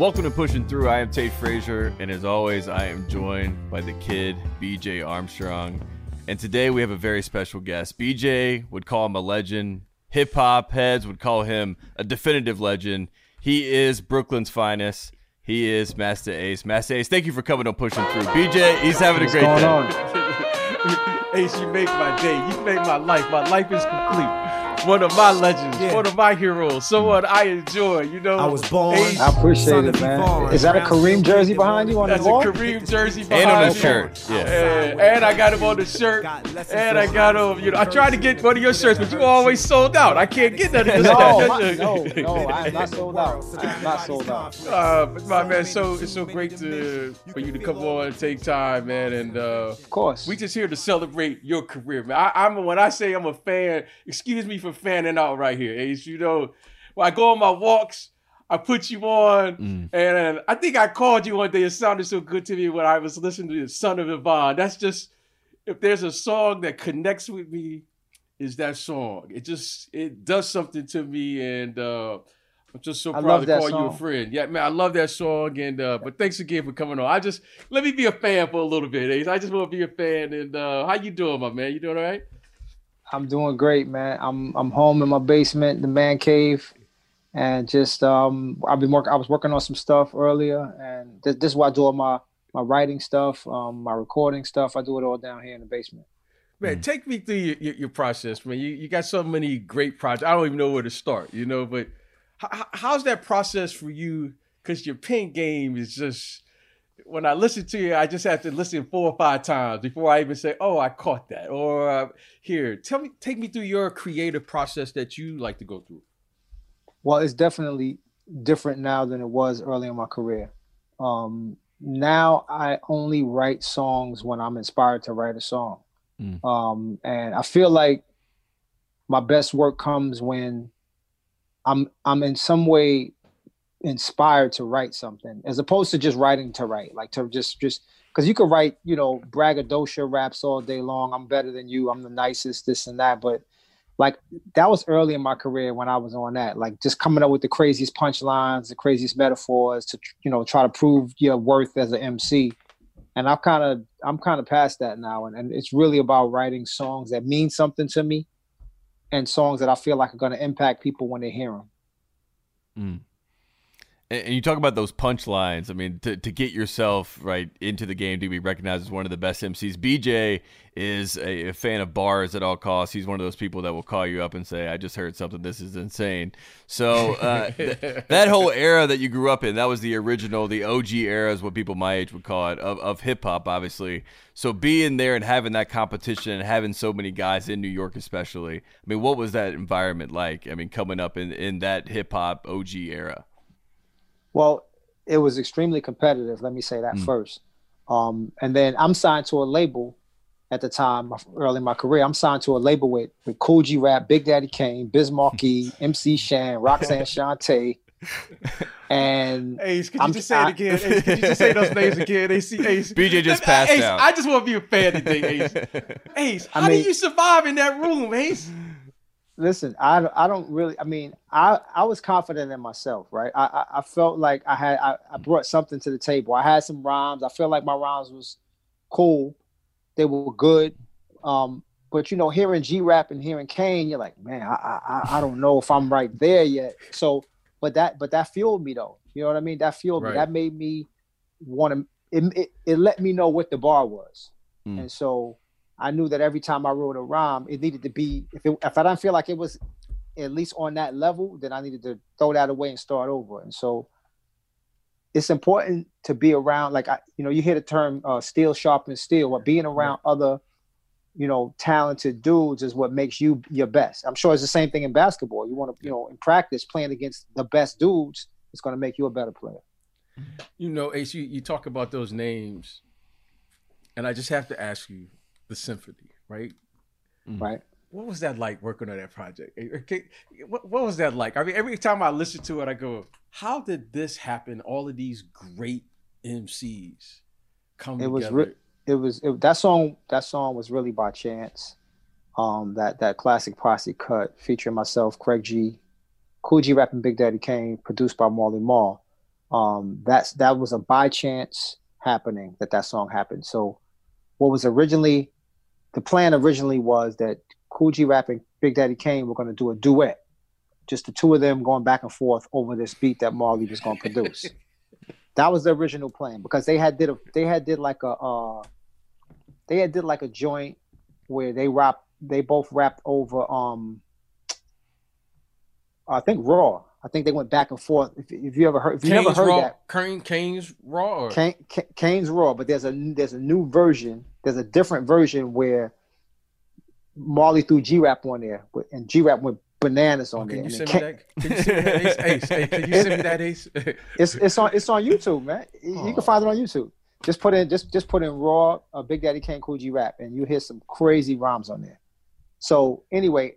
Welcome to Pushing Through. I am Tate Frazier, and as always, I am joined by the kid, BJ Armstrong. And today we have a very special guest. BJ would call him a legend. Hip-hop heads would call him a definitive legend. He is Brooklyn's finest. He is Masta Ace. Masta Ace, thank you for coming on Pushing Through. BJ, he's having a great day. On? Ace, you make my day. You make my life. My life is complete. One of my legends. Yeah. One of my heroes. Someone I enjoy. You know, I was born. Ace, I appreciate it, man. Born. Is that a Kareem jersey behind you on the wall? That's a Kareem jersey behind me. And on his shirt. Yeah. And I got him on the shirt. And I got him. You know, I tried to get one of your shirts, but you always sold out. I can't get none of this stuff. No, I am not sold out. My man, it's so great for you to come on and take time, man. And of course, we just here to celebrate your career, man. I'm when I say I'm a fan, excuse me for fanning out right here, Ace. You know, when I go on my walks, I put you on, and I think I called you one day. It sounded so good to me when I was listening to "Son of Yvonne." That's just, if there's a song that connects with me, is that song. It does something to me, and I'm just so proud to call you a friend. Yeah, man, I love that song, and but thanks again for coming on. Let me be a fan for a little bit, Ace. I just want to be a fan, and how you doing, my man? You doing all right? I'm doing great, man. I'm home in my basement, the man cave. And just I was working on some stuff earlier, and this is where I do all my writing stuff, my recording stuff. I do it all down here in the basement. Man, take me through your process, man. You got so many great projects. I don't even know where to start, you know. But how's that process for you? Because your pen game is just, when I listen to you, I just have to listen 4 or 5 times before I even say, "Oh, I caught that." Or here, take me through your creative process that you like to go through. Well, it's definitely different now than it was early in my career. Now I only write songs when I'm inspired to write a song. And I feel like my best work comes when I'm in some way inspired to write something, as opposed to just writing to write, like to just because you could write, you know, braggadocio raps all day long. I'm better than you. I'm the nicest, this and that. But like, that was early in my career when I was on that, like just coming up with the craziest punchlines, the craziest metaphors to, you know, try to prove your worth as an MC. And I'm kind of past that now. And it's really about writing songs that mean something to me and songs that I feel like are going to impact people when they hear them. And you talk about those punchlines. I mean, to get yourself right into the game, to be recognized as one of the best MCs. BJ is a fan of bars at all costs. He's one of those people that will call you up and say, "I just heard something. This is insane." So that whole era that you grew up in, that was the original, the OG era is what people my age would call it, of hip-hop, obviously. So being there and having that competition and having so many guys in New York especially, I mean, what was that environment like? I mean, coming up in that hip-hop OG era? Well, it was extremely competitive. Let me say that first. And then I'm signed to a label at the time, early in my career. I'm signed to a label with Kool G Rap, Big Daddy Kane, Biz Markie, MC Shan, Roxanne Shanté. And Ace, could you just say it again? Ace, could you just say those names again? Ace, Ace. BJ just passed Ace, out. I just want to be a fan today, Ace. Ace, how do you survive in that room, Ace? Listen, I don't really, I mean, I was confident in myself, right? I felt like I brought something to the table. I had some rhymes. I feel like my rhymes was cool. They were good. But, you know, hearing G-Rap and hearing Kane, you're like, man, I don't know if I'm right there yet. So, but that fueled me though. You know what I mean? That fueled me. That made me want to, it let me know what the bar was. And so I knew that every time I wrote a rhyme, it needed to be, if I didn't feel like it was at least on that level, then I needed to throw that away and start over. And so it's important to be around, like, you know, you hear the term steel sharpens steel, but being around other, you know, talented dudes is what makes you your best. I'm sure it's the same thing in basketball. You want to, you know, in practice, playing against the best dudes, it's going to make you a better player. You know, Ace, you talk about those names, and I just have to ask you, the symphony, right? Right. What was that like working on that project? What was that like? I mean, every time I listen to it, I go, how did this happen? All of these great MCs come together. That song was really by chance. That classic posse cut featuring myself, Craig G, Kool G Rap and Big Daddy Kane, produced by Marley Marl. That was a by chance happening that song happened. So what was originally, the plan originally was that Kool G Rap and Big Daddy Kane were going to do a duet, just the two of them going back and forth over this beat that Marley was going to produce. That was the original plan, because they had did like a joint where they both rapped over I think Raw. I think they went back and forth. Kane's Raw, but there's a different version where Marley threw G-Rap on there, and G-Rap went bananas on there. Can you send me that, Ace? It's on YouTube, man. You can find it on YouTube. Just put in just put in Raw, Big Daddy Kane, Kool G Rap, and you hear some crazy rhymes on there. So anyway,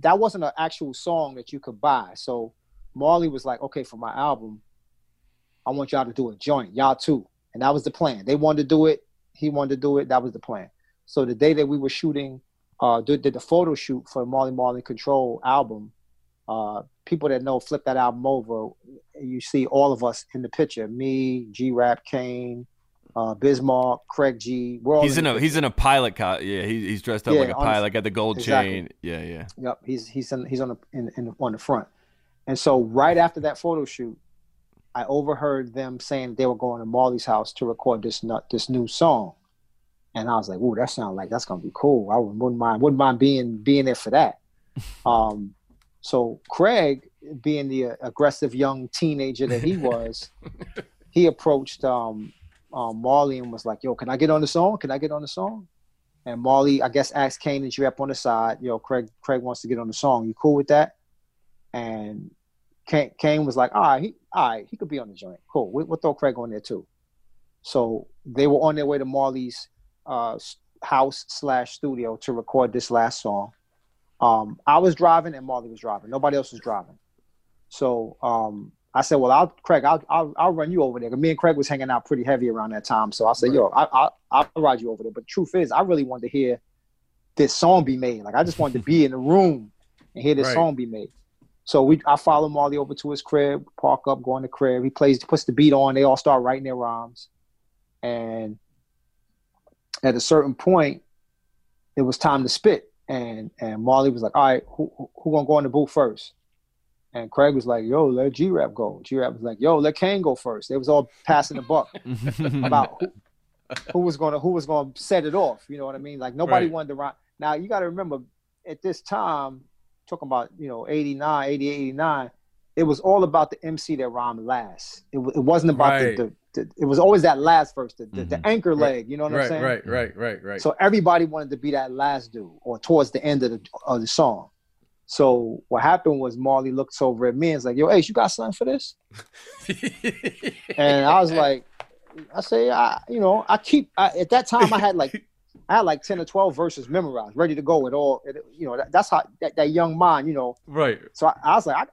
that wasn't an actual song that you could buy. So Marley was like, okay, for my album, I want y'all to do a joint, y'all too. And that was the plan. They wanted to do it. He wanted to do it. That was the plan. So the day that we were shooting, did the photo shoot for Marley Marl Control album, people that know Flip That Album Over, you see all of us in the picture. Me, G-Rap, Kane, Biz Markie, Craig G. We're all he's in a pilot coat. Yeah, he's dressed up like a pilot. Got the gold chain. Yeah. Yep. He's on the front. And so right after that photo shoot, I overheard them saying they were going to Marley's house to record this new song. And I was like, "Ooh, that sounds like that's gonna be cool. I wouldn't mind being there for that." So Craig, being the aggressive young teenager that he was, he approached Marley and was like, "Yo, can I get on the song? Can I get on the song?" And Marley, I guess, asked Kane and G-Rap on the side, "Yo, Craig wants to get on the song. You cool with that?" And Kane was like, "All right, he could be on the joint. Cool. We'll throw Craig on there too." So they were on their way to Marley's house / studio to record this last song. I was driving and Marley was driving. Nobody else was driving. So I said, "Well, I'll run you over there." Me and Craig was hanging out pretty heavy around that time. So I said, "Yo, I'll ride you over there." But the truth is, I really wanted to hear this song be made. Like, I just wanted to be in the room and hear this song be made. So I follow Marley over to his crib, park up, go in the crib. He puts the beat on. They all start writing their rhymes. And at a certain point, it was time to spit. And Marley was like, "All right, who gonna go in the booth first?" And Craig was like, "Yo, let G-Rap go." G-Rap was like, "Yo, let Kane go first." They was all passing the buck about who was gonna set it off. You know what I mean? Like, nobody wanted to rhyme. Now, you got to remember, at this time, talking about, you know, 89, it was all about the MC that rhymed last. It wasn't about it was always that last verse, the anchor leg, you know what I'm saying? Right. So everybody wanted to be that last dude or towards the end of the song. So what happened was Marley looks over at me and is like, "Yo, Ace, you got something for this?" And I was like, at that time I had like 10 or 12 verses memorized, ready to go at all. You know, that's how that young mind, you know. Right. So I was like,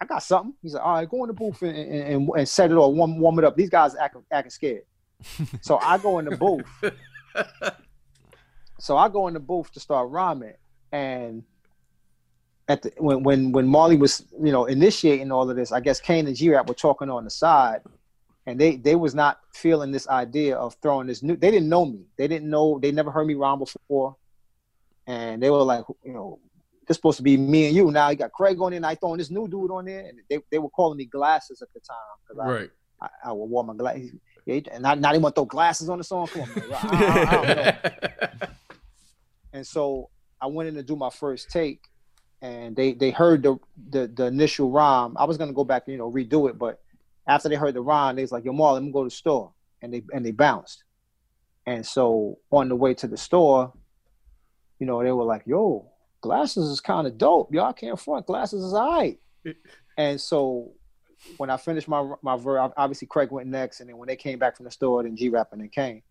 I got something. He's like, "All right, go in the booth and set it all, warm it up. These guys acting scared." So I go in the booth. To start rhyming. And when Marley was, you know, initiating all of this, I guess Kane and G-Rap were talking on the side, and they was not feeling this idea of throwing this new. They didn't know me. They never heard me rhyme before, and they were like, you know, "This supposed to be me and you. Now you got Craig on there, and I throwing this new dude on there." And they were calling me glasses at the time, because I would wear my glasses. Yeah, and now they want to throw glasses on the song. Come on, man. I don't know. And so I went in to do my first take, and they heard the initial rhyme. I was gonna go back and, you know, redo it, but after they heard the rhyme, they was like, "Yo, Marley, let me go to the store," and they bounced. And so on the way to the store, you know, they were like, "Yo, glasses is kind of dope. Y'all can't front. Glasses is all right." And so when I finished my verse, obviously Craig went next, and then when they came back from the store, then G-Rap and then Kane.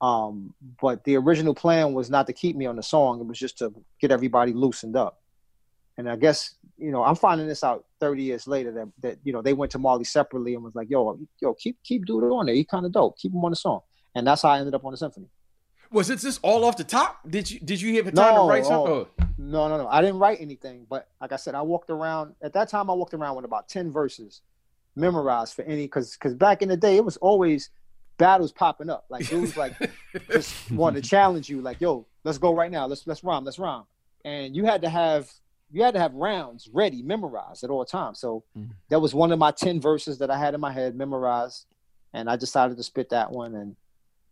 But the original plan was not to keep me on the song. It was just to get everybody loosened up. And I guess, you know, I'm finding this out 30 years later that you know, they went to Marley separately and was like, "Yo, keep dude on there. He kind of dope. Keep him on the song." And that's how I ended up on the symphony. Was it just all off the top? Did you have time to write something? No. I didn't write anything. But like I said, I walked around. At that time, I walked around with about 10 verses memorized for any, because back in the day, it was always battles popping up. Like dudes like just want to challenge you, like, yo, let's go right now. Let's rhyme. And you had to have rounds ready, memorized at all times. So that was one of my 10 verses that I had in my head memorized. And I decided to spit that one, and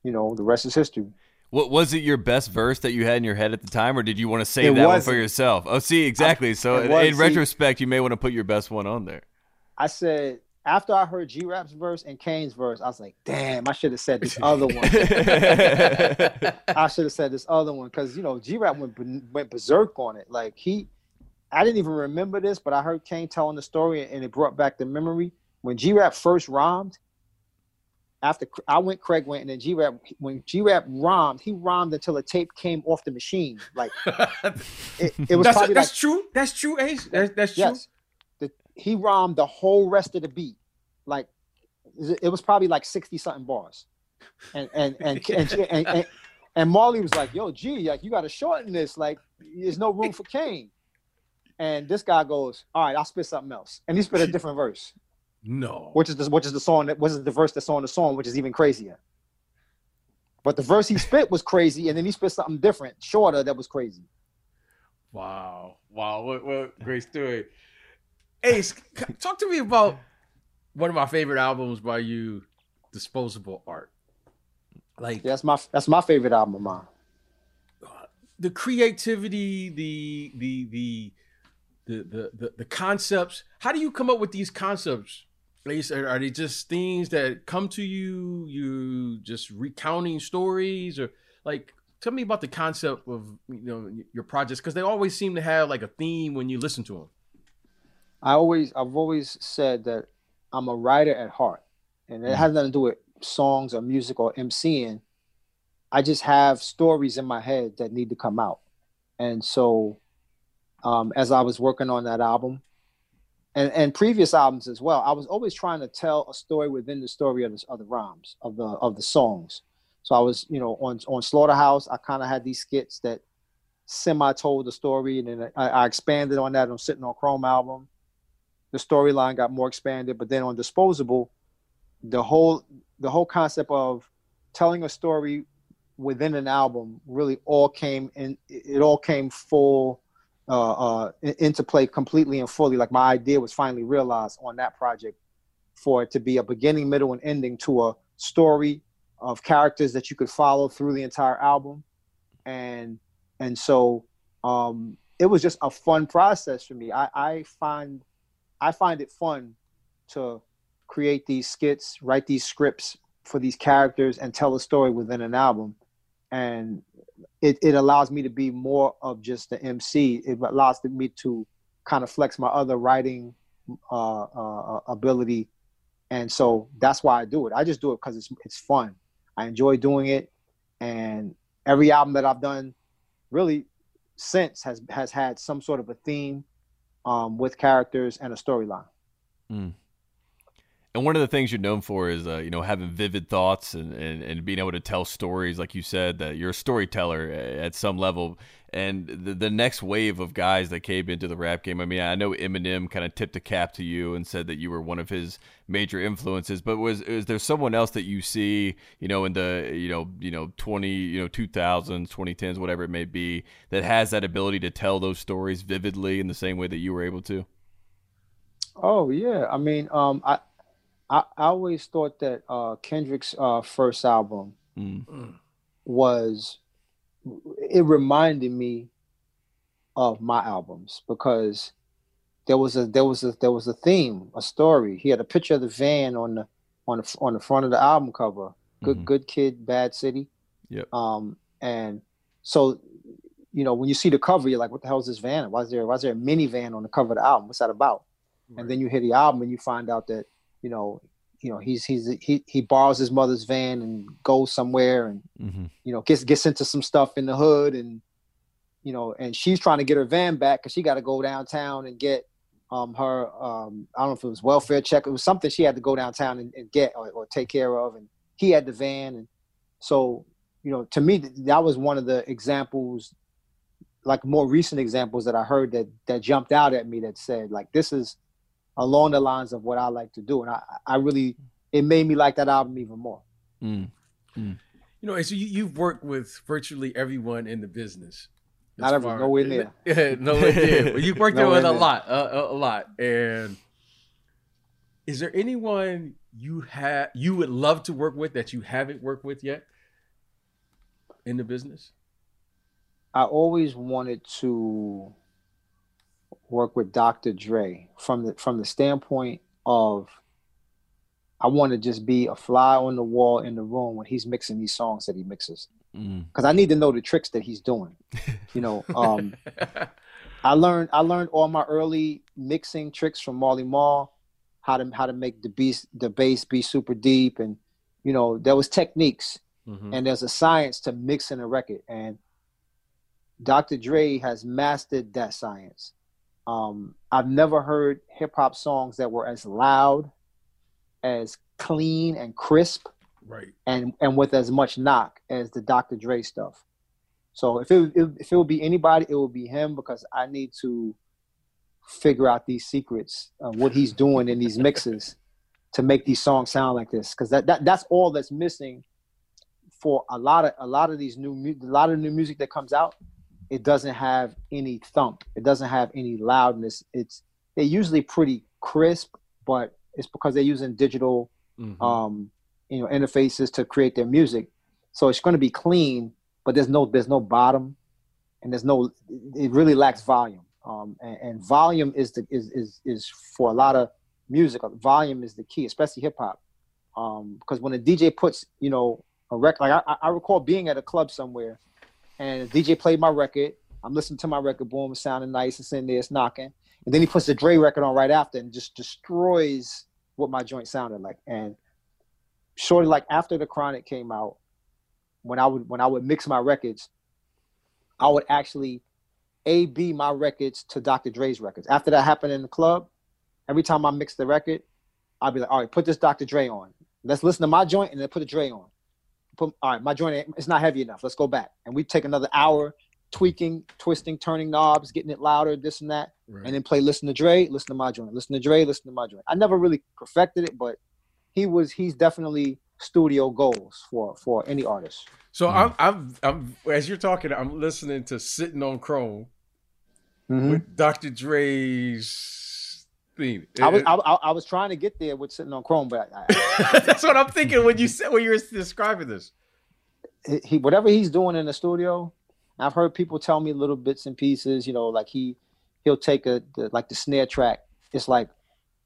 you know, the rest is history. What was it, your best verse that you had in your head at the time, or did you want to save that one for yourself? Oh, see, exactly. So in retrospect, you may want to put your best one on there. I said, after I heard G Rap's verse and Kane's verse, I was like, damn, I should have said this other one. Because, you know, G Rap went berserk on it. Like, I didn't even remember this, but I heard Kane telling the story, and it brought back the memory. When G Rap first rhymed, after I went, Craig went, and then when G-Rap rhymed, he rhymed until a tape came off the machine. Like, it was that's probably true. That's true, Ace. That's true. He rhymed the whole rest of the beat. Like, it was probably like 60-something bars. And Marley was like, yo, G, like, you got to shorten this. Like, there's no room for Kane. And this guy goes, all right, I'll spit something else. And he spit a different verse. No. Which is the verse that's on the song, which is even crazier. But the verse he spit was crazy, and then he spit something different, shorter, that was crazy. Wow. What great story. Ace, talk to me about one of my favorite albums by you, Disposable Art. Like, that's my favorite album of mine. The creativity, the concepts. How do you come up with these concepts? Are they just things that come to you? You just recounting stories, or like, tell me about the concept of, you know, your projects, because they always seem to have like a theme when you listen to them. I've always said that I'm a writer at heart, and it has nothing to do with songs or music or MCing. I just have stories in my head that need to come out, and so as I was working on that album. And previous albums as well, I was always trying to tell a story within the story of the rhymes, of the songs. So I was, you know, on Slaughterhouse, I kind of had these skits that semi-told the story, and then I expanded on that on Sitting on Chrome album. The storyline got more expanded, but then on Disposable, the whole concept of telling a story within an album really all came full into play completely and fully. Like, my idea was finally realized on that project, for it to be a beginning, middle, and ending to a story of characters that you could follow through the entire album. And so it was just a fun process for me. I find it fun to create these skits, write these scripts for these characters, and tell a story within an album. And it allows me to be more of just the MC. It allows me to kind of flex my other writing ability. And so that's why I do it. I just do it because it's fun. I enjoy doing it. And every album that I've done really since has had some sort of a theme with characters and a storyline. Mm. And one of the things you're known for is, you know, having vivid thoughts and being able to tell stories. Like you said, that you're a storyteller at some level. And the next wave of guys that came into the rap game, I mean, I know Eminem kind of tipped a cap to you and said that you were one of his major influences. But is there someone else that you see, you know, in the, you know, 2000s, 2010s, whatever it may be, that has that ability to tell those stories vividly in the same way that you were able to? Oh, yeah. I mean, I always thought that Kendrick's first album it reminded me of my albums, because there was a theme, a story. He had a picture of the van on the front of the album cover. Good Kid, M.A.A.d City. Yep. And so, you know, when you see the cover, you're like, what the hell is this van? Why is there a minivan on the cover of the album? What's that about? Right. And then you hear the album and you find out that, you know, he borrows his mother's van and goes somewhere, and you know, gets into some stuff in the hood, and you know, and she's trying to get her van back because she got to go downtown and get her I don't know if it was welfare check, it was something she had to go downtown and get or take care of, and he had the van. And so, you know, to me, that was one of the examples, like more recent examples that I heard that jumped out at me, that said, like, this is along the lines of what I like to do. And I really, it made me like that album even more. Mm. Mm. You know, and so you've worked with virtually everyone in the business. Not everyone, nowhere near. Yeah, nowhere near. Well, you've worked with a lot. And is there anyone you would love to work with that you haven't worked with yet in the business? I always wanted to work with Dr. Dre from the standpoint of I want to just be a fly on the wall in the room when he's mixing these songs that he mixes. Because I need to know the tricks that he's doing. You know, I learned all my early mixing tricks from Marley Marl, how to make the bass be super deep, and you know, there was techniques. Mm-hmm. And there's a science to mixing a record, and Dr. Dre has mastered that science. I've never heard hip hop songs that were as loud, as clean and crisp, right, and with as much knock as the Dr. Dre stuff. So if it would be anybody, it would be him, because I need to figure out these secrets of what he's doing in these mixes to make these songs sound like this. Because that's all that's missing for a lot of new music that comes out. It doesn't have any thump. It doesn't have any loudness. They're usually pretty crisp, but it's because they're using digital, mm-hmm. Interfaces to create their music. So it's going to be clean, but there's no bottom, and it really lacks volume. And volume is for a lot of music. Volume is the key, especially hip hop. Because when a DJ puts, a record, like I recall being at a club somewhere, and the DJ played my record. I'm listening to my record, boom, it's sounding nice. It's in there, it's knocking. And then he puts the Dre record on right after and just destroys what my joint sounded like. And shortly, like after The Chronic came out, when I would mix my records, I would actually A/B my records to Dr. Dre's records. After that happened in the club, every time I mixed the record, I'd be like, all right, put this Dr. Dre on. Let's listen to my joint and then put the Dre on. All right, my joint, it's not heavy enough. Let's go back. And we take another hour tweaking, twisting, turning knobs, getting it louder, this and that. Right. And then play listen to Dre, listen to my joint, listen to Dre, listen to my joint. I never really perfected it, but he's definitely studio goals for any artist. So mm-hmm. I'm as you're talking, I'm listening to Sitting on Chrome, mm-hmm. with Dr. Dre's theme. I was trying to get there with Sitting on Chrome, but that's what I'm thinking when you were describing this. He whatever he's doing in the studio, I've heard people tell me little bits and pieces. Like he'll take the snare track. It's like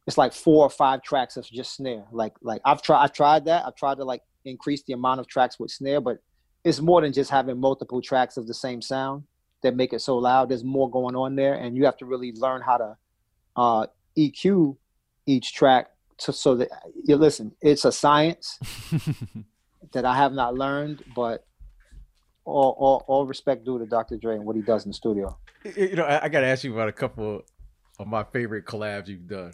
4 or 5 tracks of just snare. Like I've tried that. I've tried to increase the amount of tracks with snare, but it's more than just having multiple tracks of the same sound that make it so loud. There's more going on there, and you have to really learn how to EQ each track so that you listen. It's a science that I have not learned, but. All respect due to Dr. Dre and what he does in the studio. I got to ask you about a couple of my favorite collabs you've done.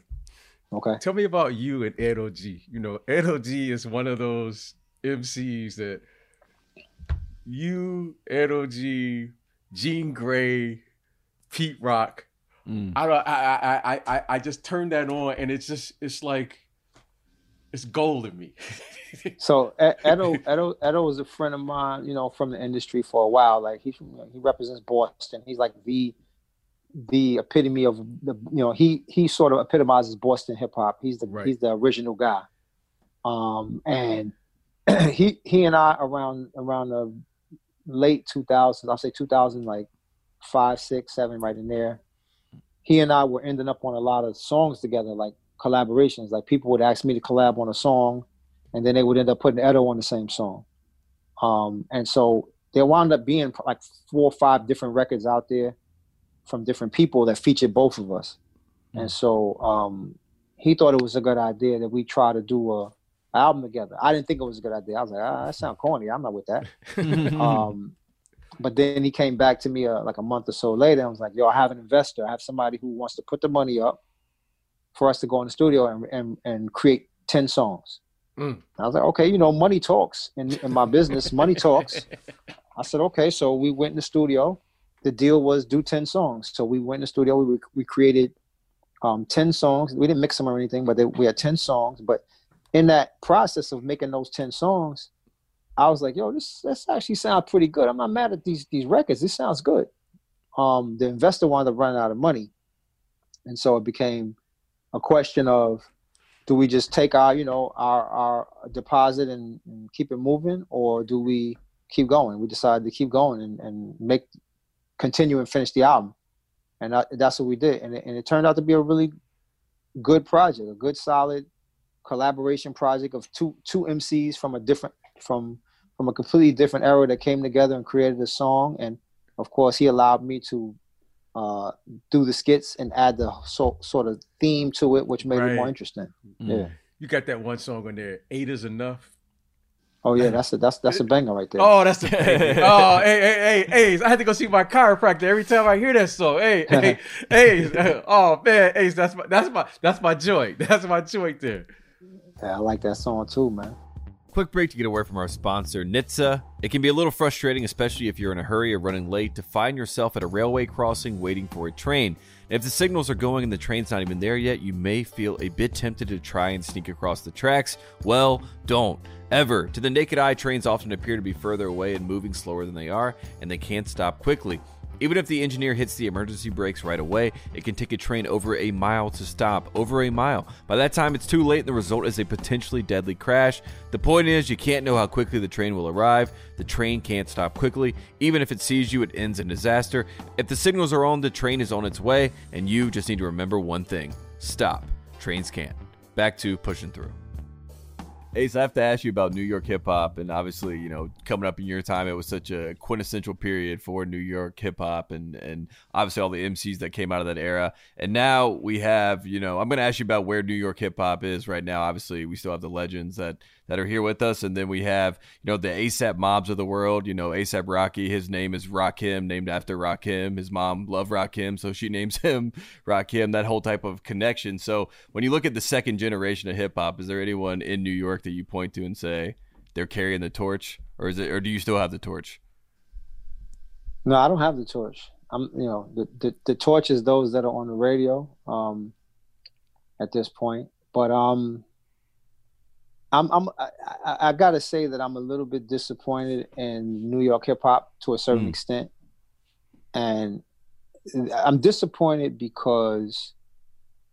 Okay. Tell me about you and Ed O.G. Ed O.G. is one of those MCs that you, Ed O.G., Jean Grae, Pete Rock. Mm. I just turned that on, and it's like it's gold in me. So Edo was a friend of mine, from the industry for a while. Like he represents Boston. He's like the epitome of he sort of epitomizes Boston hip hop. He's the original guy. And he and I around the late 2000s, I'll say 2000, like 5, 6, 7, right in there. He and I were ending up on a lot of songs together, like collaborations. Like people would ask me to collab on a song, and then they would end up putting Edo on the same song. And so there wound up being like 4 or 5 different records out there from different people that featured both of us. Mm. And so he thought it was a good idea that we try to do an album together. I didn't think it was a good idea. I was like, that sounds corny. I'm not with that. But then he came back to me like a month or so later. I was like, I have an investor. I have somebody who wants to put the money up for us to go in the studio and create 10 songs. Mm. I was like, okay, money talks in my business. Money talks. I said, okay. So we went in the studio. The deal was do 10 songs. So we went in the studio. We created 10 songs. We didn't mix them or anything, but we had 10 songs. But in that process of making those 10 songs, I was like, yo, this actually sounds pretty good. I'm not mad at these records. This sounds good. The investor wound up running out of money. And so it became a question of, do we just take our, you know, our deposit and keep it moving, or do we keep going? We decided to keep going and continue and finish the album. And that's what we did. And it turned out to be a really good project, a good solid collaboration project of two MCs from a completely different era that came together and created a song. And of course, he allowed me to do the skits and add the sort of theme to it, which made it more interesting. Mm-hmm. Yeah, you got that one song on there, "Eight Is Enough." Oh yeah, that's a banger right there. Oh, that's a banger. Oh, hey, I had to go see my chiropractor every time I hear that song. Hey, oh man, Ace, that's my joint. That's my joint there. Yeah, I like that song too, man. Quick break to get away from our sponsor, NHTSA. It can be a little frustrating, especially if you're in a hurry or running late, to find yourself at a railway crossing waiting for a train. And if the signals are going and the train's not even there yet, you may feel a bit tempted to try and sneak across the tracks. Well, don't. Ever. To the naked eye, trains often appear to be further away and moving slower than they are, and they can't stop quickly. Even if the engineer hits the emergency brakes right away, it can take a train over a mile to stop. Over a mile. By that time, it's too late, and the result is a potentially deadly crash. The point is, you can't know how quickly the train will arrive. The train can't stop quickly. Even if it sees you, it ends in disaster. If the signals are on, the train is on its way, and you just need to remember one thing. Stop. Trains can't. Back to pushing through. Ace, I have to ask you about New York hip-hop, and obviously, you know, coming up in your time, it was such a quintessential period for New York hip-hop and obviously all the MCs that came out of that era. And now we have, you know, I'm going to ask you about where New York hip-hop is right now. Obviously, we still have the legends that are here with us, and then we have, you know, the ASAP Mobs of the world. You know, ASAP Rocky, his name is Rakim, named after Rakim. His mom loved Rakim, so she names him Rakim, that whole type of connection. So when you look at the second generation of hip-hop, is there anyone in New York that you point to and say they're carrying the torch, or do you still have the torch? No, I don't have the torch. I'm, you know, the torch is those that are on the radio at this point. But I gotta say that I'm a little bit disappointed in New York hip hop to a certain extent, and I'm disappointed because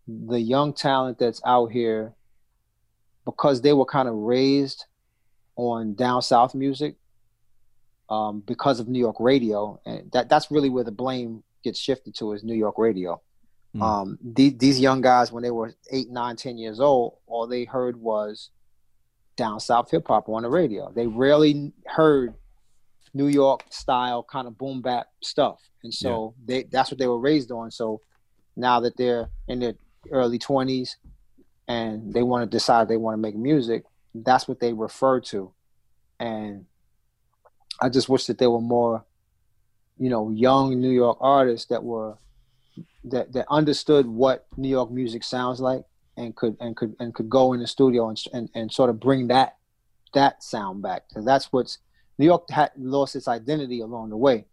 the young talent that's out here, because they were kind of raised on down south music because of New York radio. And that's really where the blame gets shifted to, is New York radio. Mm. These young guys, when they were 8, 9, 10 years old, all they heard was down south hip hop on the radio. They rarely heard New York style kind of boom bap stuff. And so that's what they were raised on. So now that they're in their early 20s, and they want to decide they want to make music, that's what they refer to. And I just wish that there were more, you know, young New York artists that understood what New York music sounds like and could go in the studio and sort of bring that sound back. And that's what's, New York had lost its identity along the way.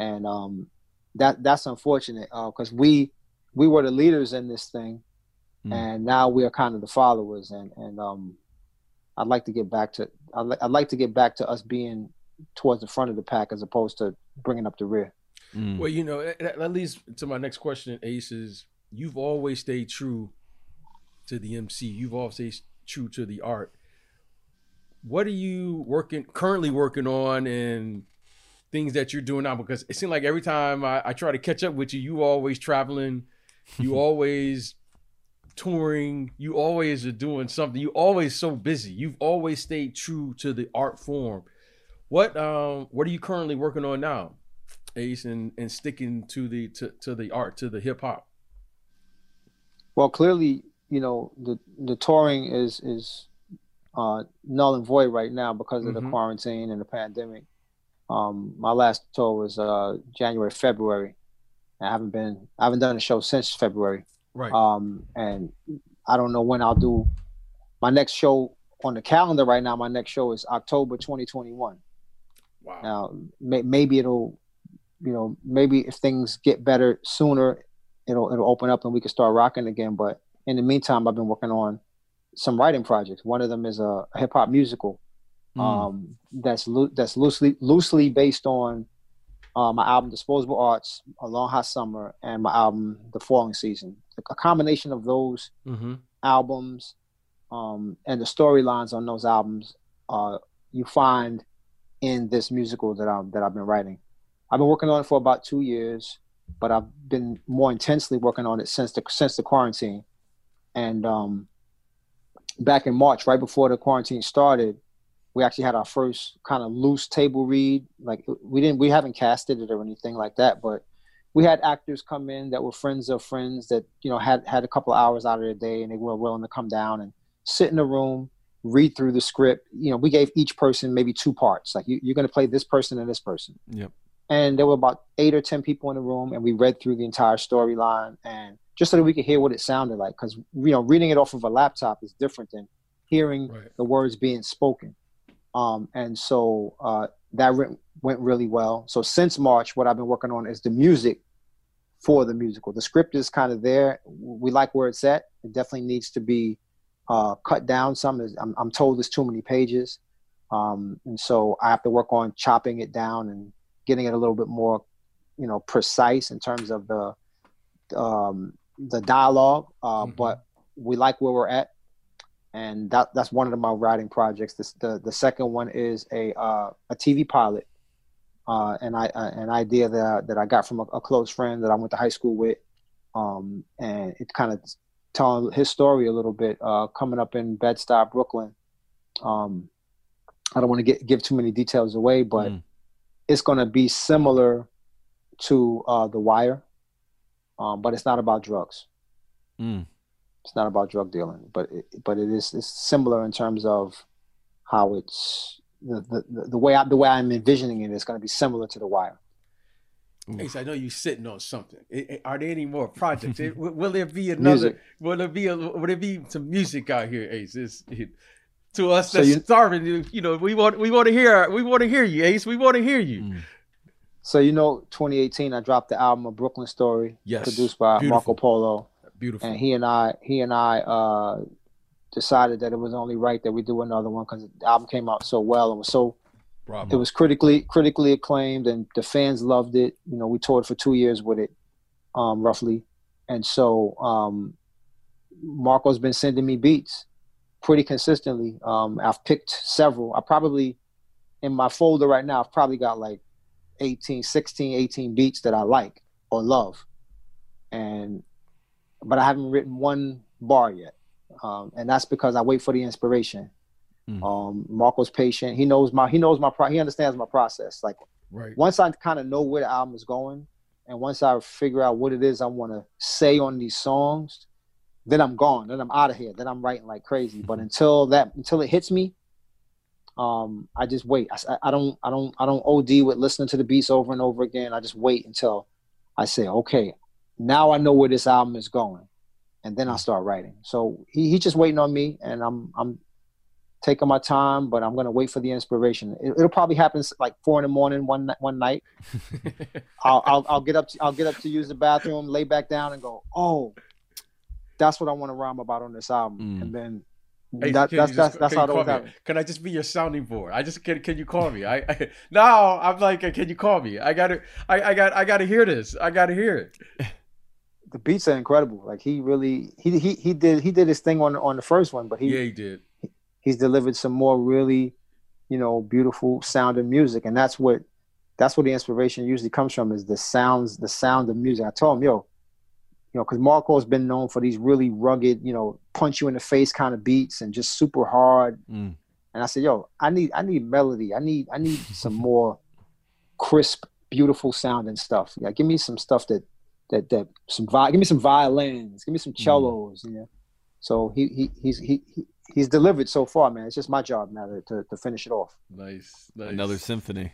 And that's unfortunate, because we were the leaders in this thing. Mm. And now we are kind of the followers, and I'd like to get back to us being towards the front of the pack as opposed to bringing up the rear. Mm. Well, you know, that leads to my next question, Ace, is you've always stayed true to the MC. You've always stayed true to the art. What are you currently working on, and things that you're doing now? Because it seems like every time I try to catch up with you, you always traveling, you always touring, you always are doing something, you always so busy, you've always stayed true to the art form. What are you currently working on now, Ace, and sticking to the art, to the hip-hop? Well, clearly, you know, the touring is null and void right now because of the quarantine and the pandemic. My last tour was January, February. I haven't done a show since February. Right. And I don't know when I'll do my next show on the calendar right now. My next show is October 2021. Wow. Now, maybe if things get better sooner, it'll open up and we can start rocking again. But in the meantime, I've been working on some writing projects. One of them is a hip hop musical that's loosely based on my album Disposable Arts, A Long High Summer, and my album The Falling Season. A combination of those albums and the storylines on those albums you find in this musical that I've been writing. I've been working on it for about 2 years, but I've been more intensely working on it since the quarantine. And back in March, right before the quarantine started, we actually had our first kind of loose table read. Like we haven't casted it or anything like that, but we had actors come in that were friends of friends that, you know, had a couple of hours out of their day, and they were willing to come down and sit in a room, read through the script. You know, we gave each person maybe two parts. Like you're going to play this person and this person. Yep. And there were about 8 or 10 people in the room, and we read through the entire storyline, and just so that we could hear what it sounded like, because, you know, reading it off of a laptop is different than hearing the words being spoken. And so that went really well. So since March, what I've been working on is the music for the musical. The script is kind of there. We like where it's at. It definitely needs to be cut down some. I'm told there's too many pages. And so I have to work on chopping it down and getting it a little bit more, you know, precise in terms of the dialogue. But we like where we're at. And that's one of my writing projects. The second one is a TV pilot, and an idea that I got from a close friend that I went to high school with, and it kind of telling his story a little bit. Coming up in Bed-Stuy, Brooklyn. I don't want to give too many details away, but it's going to be similar to The Wire, but it's not about drugs. It's not about drug dealing, but it's similar in terms of how it's the way I'm envisioning it is going to be similar to The Wire. Ace, I know you're sitting on something. Are there any more projects? Will there be another? Music. Will there be some music out here, Ace? To us that's starving, you know, we want to hear you, Ace. We want to hear you. So, you know, 2018, I dropped the album A Brooklyn Story, produced by Marco Polo. Beautiful. And he and I decided that it was only right that we do another one, because the album came out so well and was so Bravo. It was critically acclaimed, and the fans loved it. You know, we toured for 2 years with it, roughly, and so Marco's been sending me beats pretty consistently. I've picked several. I probably, in my folder right now, I've probably got like 18 beats that I like or love, but I haven't written one bar yet. And that's because I wait for the inspiration. Marco's patient. He understands my process. Like once I kind of know where the album is going, and once I figure out what it is I want to say on these songs, then I'm gone. Then I'm out of here. Then I'm writing like crazy. But until it hits me, I just wait. I don't OD with listening to the beats over and over again. I just wait until I say, okay, now I know where this album is going, and then I start writing. So he's just waiting on me, and I'm taking my time, but I'm gonna wait for the inspiration. It'll probably happen like 4 a.m. one night. I'll get up to use the bathroom, lay back down, and go, oh, that's what I want to rhyme about on this album, and then. Hey, that's how it always happens. Can I just be your sounding board? Can you call me? I now I'm like, can you call me? I gotta hear this. I gotta hear it. The beats are incredible. Like he did his thing on the first one, but he did. He's delivered some more really, you know, beautiful sounding music, and that's where the inspiration usually comes from, is the sound of music. I told him, you know, because Marco's been known for these really rugged, you know, punch you in the face kind of beats and just super hard. And I said, I need melody. I need some more crisp, beautiful sounding stuff. Yeah, give me some stuff that some give me some violins, give me some cellos. Yeah. So he's delivered so far, man. It's just my job now to finish it off. Nice. Another symphony.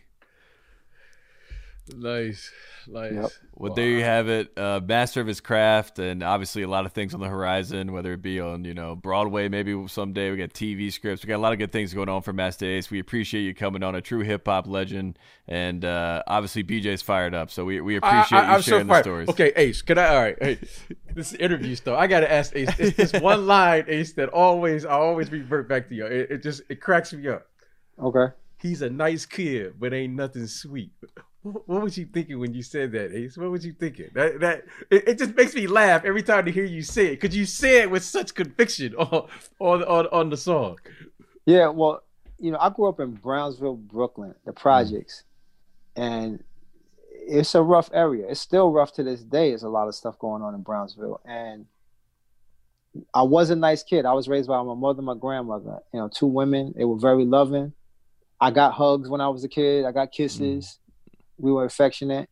Nice, nice. Yep. Well, wow. There you have it. Master of his craft, and obviously a lot of things on the horizon, whether it be on, you know, Broadway, maybe someday. We got TV scripts. We got a lot of good things going on for Masta Ace. We appreciate you coming on, a true hip hop legend, and obviously BJ's fired up. So we appreciate you sharing the stories. Okay, Ace, could I? All right, hey, this is interview stuff. I gotta ask Ace. It's this one line, Ace, that I always revert back to you. It cracks me up. Okay. He's a nice kid, but ain't nothing sweet. What was you thinking when you said that, Ace? What was you thinking? It just makes me laugh every time to hear you say it, because you say it with such conviction on the song. Yeah, well, you know, I grew up in Brownsville, Brooklyn, the projects, and it's a rough area. It's still rough to this day. There's a lot of stuff going on in Brownsville, and I was a nice kid. I was raised by my mother and my grandmother, you know, two women. They were very loving. I got hugs when I was a kid. I got kisses. We were affectionate,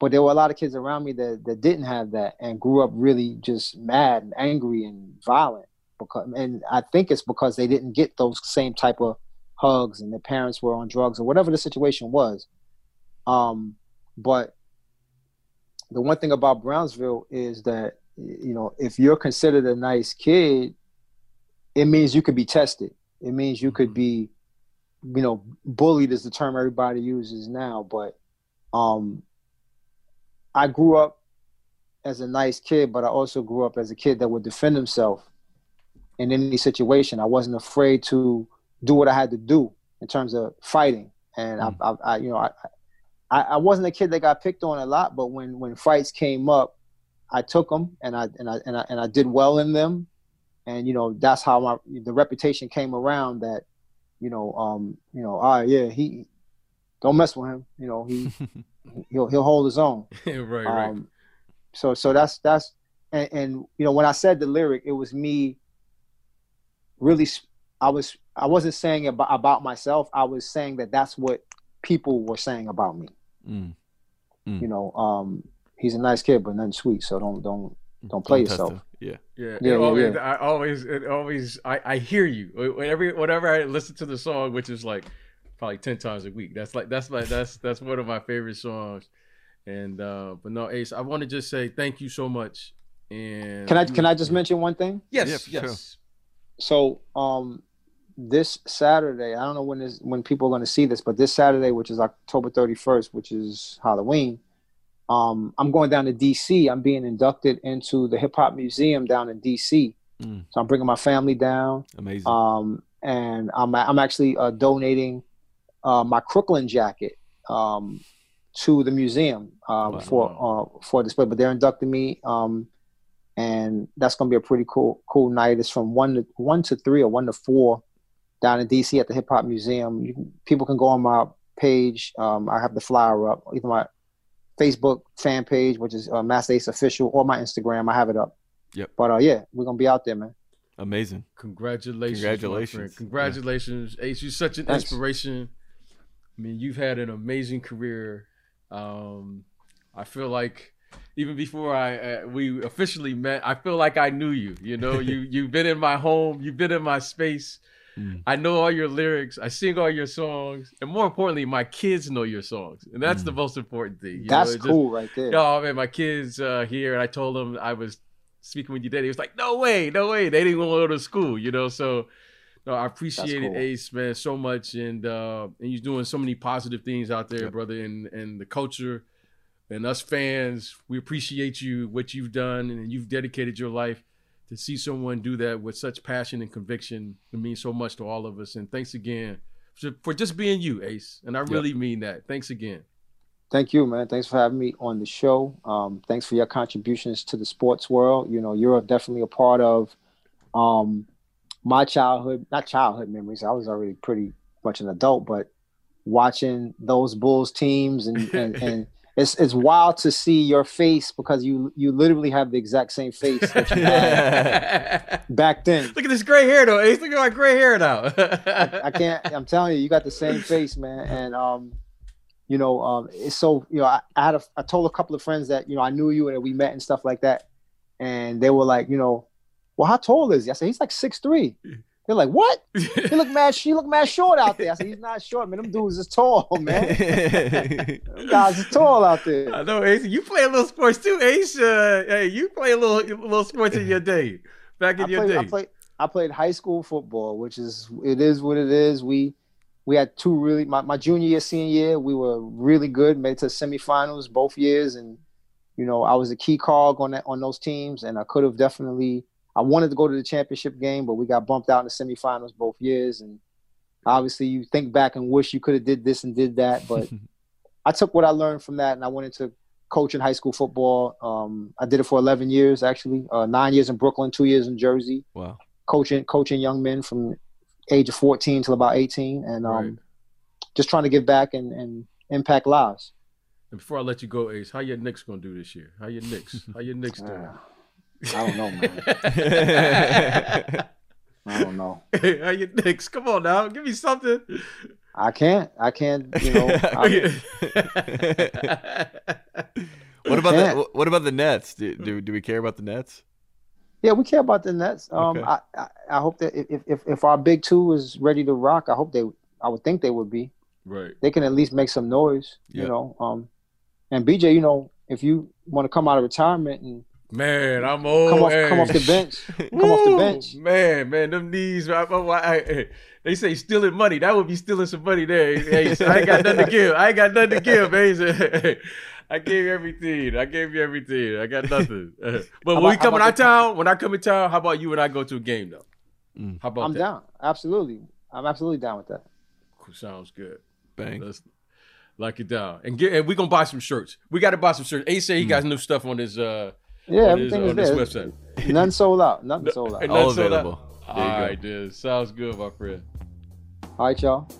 but there were a lot of kids around me that didn't have that and grew up really just mad and angry and violent. And I think it's because they didn't get those same type of hugs, and their parents were on drugs or whatever the situation was. But the one thing about Brownsville is that, you know, if you're considered a nice kid, it means you could be tested. It means you could be, you know, bullied is the term everybody uses now, but I grew up as a nice kid, but I also grew up as a kid that would defend himself in any situation. I wasn't afraid to do what I had to do in terms of fighting. And I wasn't a kid that got picked on a lot, but when fights came up, I took them and I did well in them. And, you know, that's how the reputation came around that, you know, he don't mess with him. You know, he'll hold his own. Right. So that's, and you know, when I said the lyric, it was me really, I wasn't saying about myself. I was saying that's what people were saying about me. You know, he's a nice kid, but nothing sweet. So don't play yourself. Yeah. I hear you whenever I listen to the song, which is like probably 10 times a week. That's one of my favorite songs. And but no, Ace, I want to just say thank you so much. And can I just mention one thing? Yes. Sure. So this Saturday, I don't know when people are going to see this, but this Saturday, which is October 31st, which is Halloween. I'm going down to D.C. I'm being inducted into the Hip-Hop Museum down in D.C. So I'm bringing my family down. Amazing. And I'm actually donating my Crooklyn jacket to the museum for display. But they're inducting me, and that's going to be a pretty cool night. It's from 1 to 3 or 1 to 4 down in D.C. at the Hip-Hop Museum. People can go on my page. I have the flyer up. Either my Facebook fan page, which is Masta Ace Official, or my Instagram. I have it up. Yep. But we're gonna be out there, man. Amazing. Congratulations. Ace, you're such an inspiration. I mean, you've had an amazing career. I feel like even before we officially met, I feel like I knew you. You know, you've been in my home, you've been in my space. I know all your lyrics. I sing all your songs. And more importantly, my kids know your songs. And that's the most important thing. That's cool right there. No, man, my kids here. And I told them I was speaking with you today. He was like, no way. They didn't want to go to school, you know. So no, I appreciate it, Ace, man, so much. And you're doing so many positive things out there, brother. And the culture and us fans, we appreciate you, what you've done. And you've dedicated your life. To see someone do that with such passion and conviction, it means so much to all of us. And thanks again for just being you, Ace. And I really mean that. Thanks again. Thank you, man. Thanks for having me on the show. Thanks for your contributions to the sports world. You know, you're definitely a part of my not childhood memories. I was already pretty much an adult, but watching those Bulls teams and It's wild to see your face because you literally have the exact same face that you had back then. Look at this gray hair though, Ace. Look at my gray hair now. I can't. I'm telling you got the same face, man. And you know, it's so, you know, I told a couple of friends that, you know, I knew you and we met and stuff like that, and they were like, you know, well, how tall is he? I said he's like 6'3". They're like, what? He look mad. She look mad short out there. I said, he's not short, man. Them dudes is tall, man. Them guys is tall out there. I know, Ace. You play a little sports too, Ace. Hey, you play a little sports in your day. Back in your day. I played high school football, which is what it is. We had two really my junior year, senior year, we were really good, made it to semifinals both years, and you know, I was a key cog on that, on those teams, and I could have definitely. I wanted to go to the championship game, but we got bumped out in the semifinals both years. And obviously you think back and wish you could have did this and did that. But I took what I learned from that and I went into coaching high school football. I did it for 11 years, actually, 9 years in Brooklyn, 2 years in Jersey. Wow. Coaching young men from age of 14 till about 18. And just trying to give back and impact lives. And before I let you go, Ace, how your Knicks going to do this year? How your Knicks doing? I don't know, man. I don't know. Hey, how you Knicks? Come on now, give me something. I can't. You know. What about the Nets? Do we care about the Nets? Yeah, we care about the Nets. Okay. I hope that if our big two is ready to rock, I would think they would be. Right. They can at least make some noise. Yep. You know. And BJ, you know, if you want to come out of retirement and. Man, I'm old. Come off the bench. Man, them knees. They say stealing money. That would be stealing some money there. Hey, so I ain't got nothing to give. Hey, I gave everything. I got nothing. But when we come in our town, when I come in town, how about you and I go to a game though? How about that? I'm down. Absolutely. I'm absolutely down with that. Sounds good. Bang. Let's lock it down. And we're gonna buy some shirts. We gotta buy some shirts. Ace said he got new stuff on his yeah, everything is there. None sold out. Nothing sold out. All available. All right, dude. Sounds good, my friend. All right, y'all.